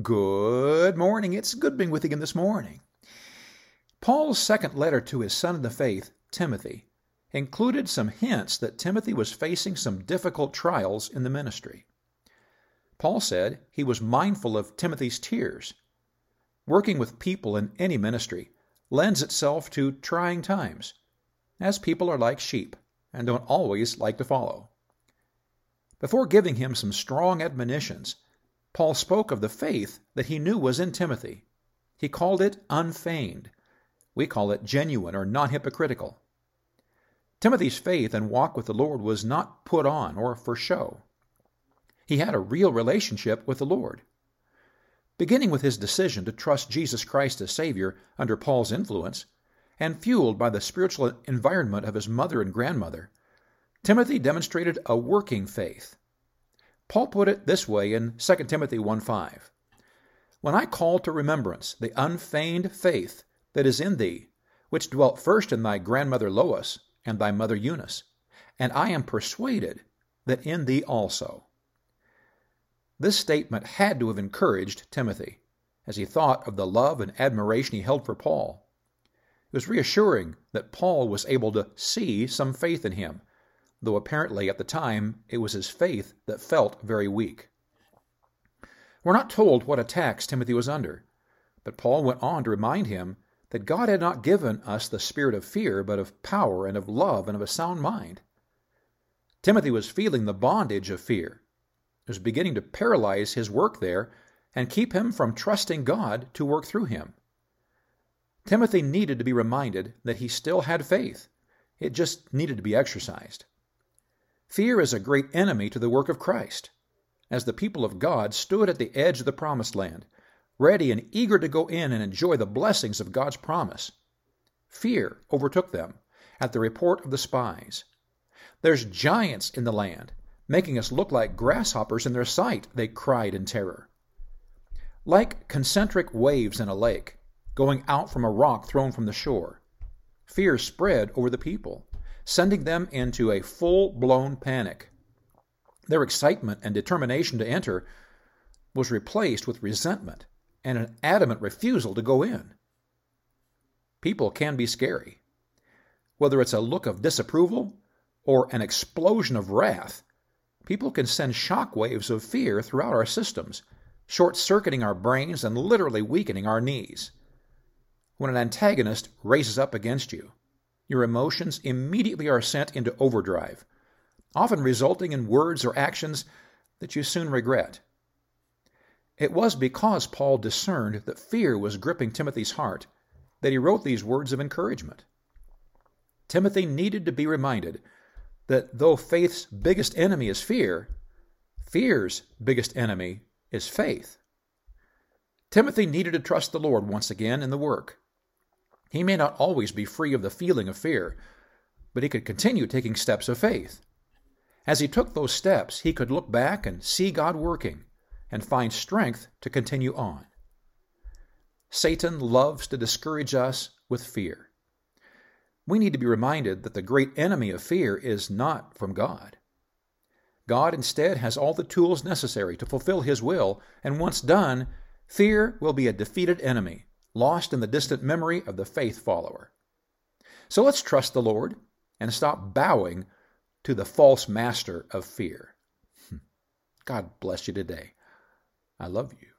Good morning. It's good being with you again this morning. Paul's second letter to his son in the faith, Timothy, included some hints that Timothy was facing some difficult trials in the ministry. Paul said he was mindful of Timothy's tears. Working with people in any ministry lends itself to trying times, as people are like sheep and don't always like to follow. Before giving him some strong admonitions, Paul spoke of the faith that he knew was in Timothy. He called it unfeigned. We call it genuine or non-hypocritical. Timothy's faith and walk with the Lord was not put on or for show. He had a real relationship with the Lord. Beginning with his decision to trust Jesus Christ as Savior under Paul's influence, and fueled by the spiritual environment of his mother and grandmother, Timothy demonstrated a working faith. Paul put it this way in 2 Timothy 1:5, "When I call to remembrance the unfeigned faith that is in thee, which dwelt first in thy grandmother Lois and thy mother Eunice, and I am persuaded that in thee also." This statement had to have encouraged Timothy, as he thought of the love and admiration he held for Paul. It was reassuring that Paul was able to see some faith in him, though apparently at the time it was his faith that felt very weak. We're not told what attacks Timothy was under, but Paul went on to remind him that God had not given us the spirit of fear, but of power and of love and of a sound mind. Timothy was feeling the bondage of fear. It was beginning to paralyze his work there and keep him from trusting God to work through him. Timothy needed to be reminded that he still had faith. It just needed to be exercised. Fear is a great enemy to the work of Christ. As the people of God stood at the edge of the Promised Land, ready and eager to go in and enjoy the blessings of God's promise, fear overtook them at the report of the spies. "There's giants in the land, making us look like grasshoppers in their sight," they cried in terror. Like concentric waves in a lake, going out from a rock thrown from the shore, fear spread over the people, sending them into a full-blown panic. Their excitement and determination to enter was replaced with resentment and an adamant refusal to go in. People can be scary. Whether it's a look of disapproval or an explosion of wrath, people can send shock waves of fear throughout our systems, short-circuiting our brains and literally weakening our knees. When an antagonist raises up against you, your emotions immediately are sent into overdrive, often resulting in words or actions that you soon regret. It was because Paul discerned that fear was gripping Timothy's heart that he wrote these words of encouragement. Timothy needed to be reminded that though faith's biggest enemy is fear, fear's biggest enemy is faith. Timothy needed to trust the Lord once again in the work. He may not always be free of the feeling of fear, but he could continue taking steps of faith. As he took those steps, he could look back and see God working and find strength to continue on. Satan loves to discourage us with fear. We need to be reminded that the great enemy of fear is not from God. God instead has all the tools necessary to fulfill His will, and once done, fear will be a defeated enemy, lost in the distant memory of the faith follower. So let's trust the Lord and stop bowing to the false master of fear. God bless you today. I love you.